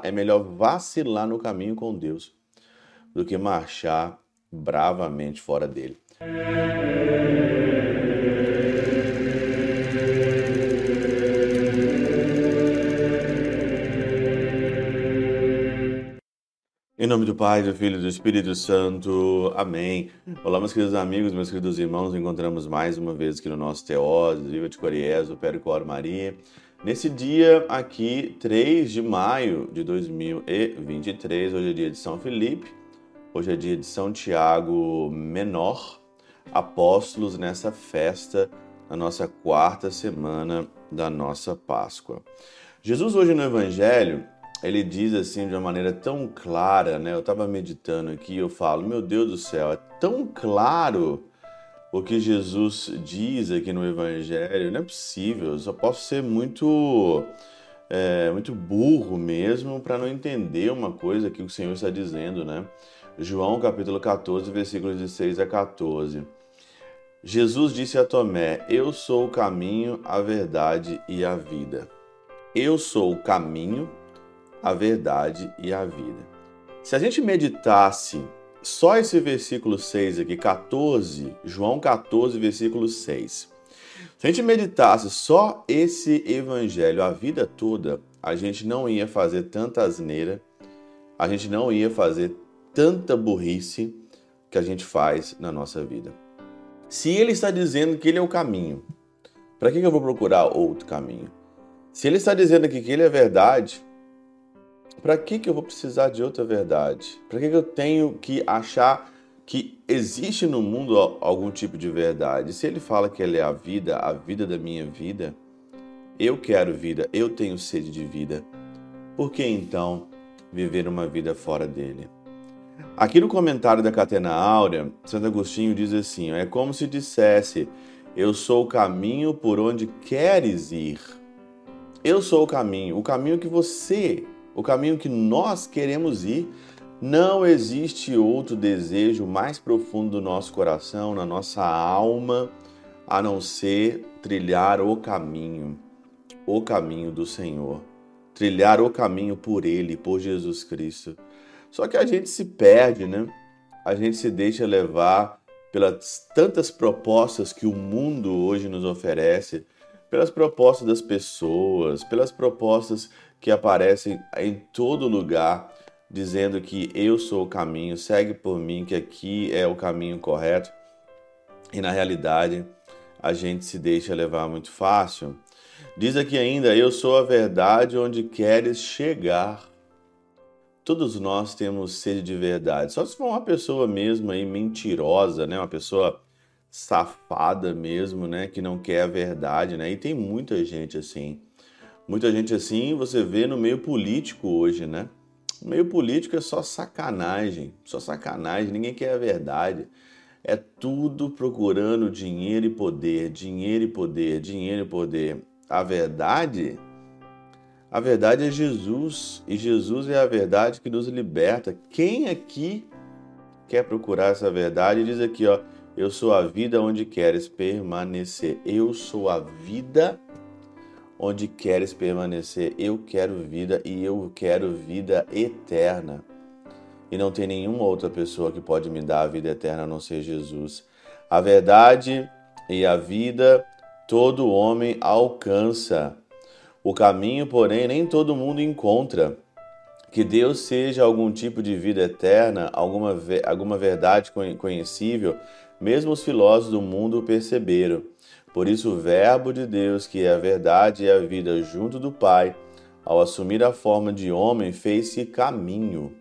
é melhor vacilar no caminho com Deus do que marchar bravamente fora dele. Em nome do Pai, do Filho e do Espírito Santo. Amém. Olá, meus queridos amigos, meus queridos irmãos. Nos encontramos mais uma vez aqui no nosso Theosis, Viva de Coriés, do Péquoro Cor Maria. Nesse dia aqui, 3 de maio de 2023, hoje é dia de São Felipe, hoje é dia de São Tiago Menor, apóstolos nessa festa, na nossa quarta semana da nossa Páscoa. Jesus hoje no Evangelho, ele diz assim de uma maneira tão clara, né? Eu estava meditando aqui e eu falo, meu Deus do céu, é tão claro o que Jesus diz aqui no Evangelho, não é possível, eu só posso ser muito burro mesmo para não entender uma coisa que o Senhor está dizendo, né? João capítulo 14, versículos de 6 a 14. Jesus disse a Tomé, eu sou o caminho, a verdade e a vida. Eu sou o caminho, a verdade e a vida. Se a gente meditasse só esse versículo 6 aqui, 14, João 14, versículo 6. Se a gente meditasse só esse evangelho a vida toda, a gente não ia fazer tanta asneira, a gente não ia fazer tanta burrice que a gente faz na nossa vida. Se ele está dizendo que ele é o caminho, para que eu vou procurar outro caminho? Se ele está dizendo aqui que ele é verdade, para que eu vou precisar de outra verdade? Para que eu tenho que achar que existe no mundo algum tipo de verdade? Se ele fala que ele é a vida da minha vida, eu quero vida, eu tenho sede de vida. Por que então viver uma vida fora dele? Aqui no comentário da Catena Áurea, Santo Agostinho diz assim, é como se dissesse, eu sou o caminho por onde queres ir. Eu sou o caminho que você... O caminho que nós queremos ir, não existe outro desejo mais profundo do nosso coração, na nossa alma, a não ser trilhar o caminho do Senhor. Trilhar o caminho por Ele, por Jesus Cristo. Só que a gente se perde, né? A gente se deixa levar pelas tantas propostas que o mundo hoje nos oferece, pelas propostas das pessoas, pelas propostas que aparecem em todo lugar, dizendo que eu sou o caminho, segue por mim, que aqui é o caminho correto. E na realidade, a gente se deixa levar muito fácil. Diz aqui ainda, eu sou a verdade onde queres chegar. Todos nós temos sede de verdade. Só se for uma pessoa mesmo aí mentirosa, né? Uma pessoa safada mesmo, né? Que não quer a verdade, né? E tem muita gente assim. Muita gente assim você vê no meio político hoje, né? O meio político é só sacanagem, ninguém quer a verdade. É tudo procurando dinheiro e poder, dinheiro e poder, dinheiro e poder. A verdade é Jesus, e Jesus é a verdade que nos liberta. Quem aqui quer procurar essa verdade? Diz aqui, ó, eu sou a vida onde queres permanecer. Eu sou a vida onde queres permanecer, eu quero vida e eu quero vida eterna. E não tem nenhuma outra pessoa que pode me dar a vida eterna a não ser Jesus. A verdade e a vida todo homem alcança. O caminho, porém, nem todo mundo encontra. Que Deus seja algum tipo de vida eterna, alguma verdade conhecível, mesmo os filósofos do mundo perceberam. Por isso, o Verbo de Deus, que é a verdade e a vida junto do Pai, ao assumir a forma de homem, fez-se caminho.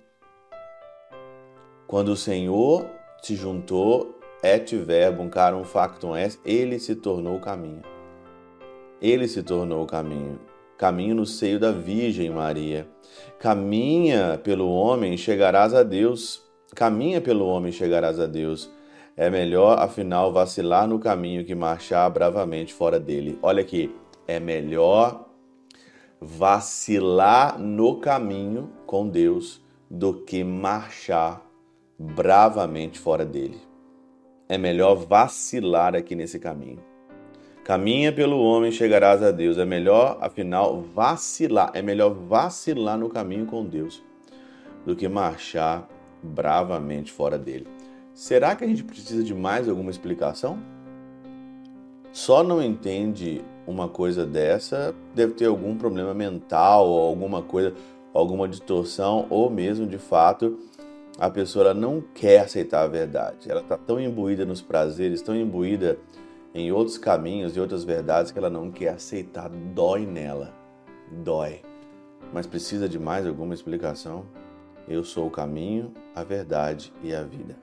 Quando o Senhor se juntou, et verbum carum factum est, ele se tornou o caminho. Ele se tornou o caminho. Caminho no seio da Virgem Maria. Caminha pelo homem, chegarás a Deus. Caminha pelo homem, chegarás a Deus. É melhor, afinal, vacilar no caminho que marchar bravamente fora dele. Olha aqui, é melhor vacilar no caminho com Deus do que marchar bravamente fora dele. É melhor vacilar aqui nesse caminho. Caminha pelo homem, chegarás a Deus. É melhor, afinal, vacilar. É melhor vacilar no caminho com Deus do que marchar bravamente fora dele. Será que a gente precisa de mais alguma explicação? Só não entende uma coisa dessa, deve ter algum problema mental, ou alguma coisa, alguma distorção, ou mesmo, de fato, a pessoa ela não quer aceitar a verdade. Ela está tão imbuída nos prazeres, tão imbuída em outros caminhos e outras verdades que ela não quer aceitar. Dói nela. Dói. Mas precisa de mais alguma explicação? Eu sou o caminho, a verdade e a vida.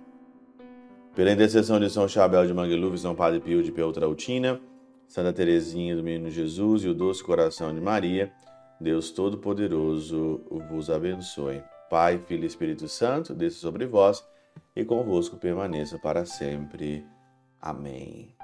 Pela intercessão de São Chabel de Manguelu, São Padre Pio de Pietrelcina, Santa Terezinha do Menino Jesus e o Doce Coração de Maria, Deus Todo-Poderoso vos abençoe. Pai, Filho e Espírito Santo, desça sobre vós e convosco permaneça para sempre. Amém.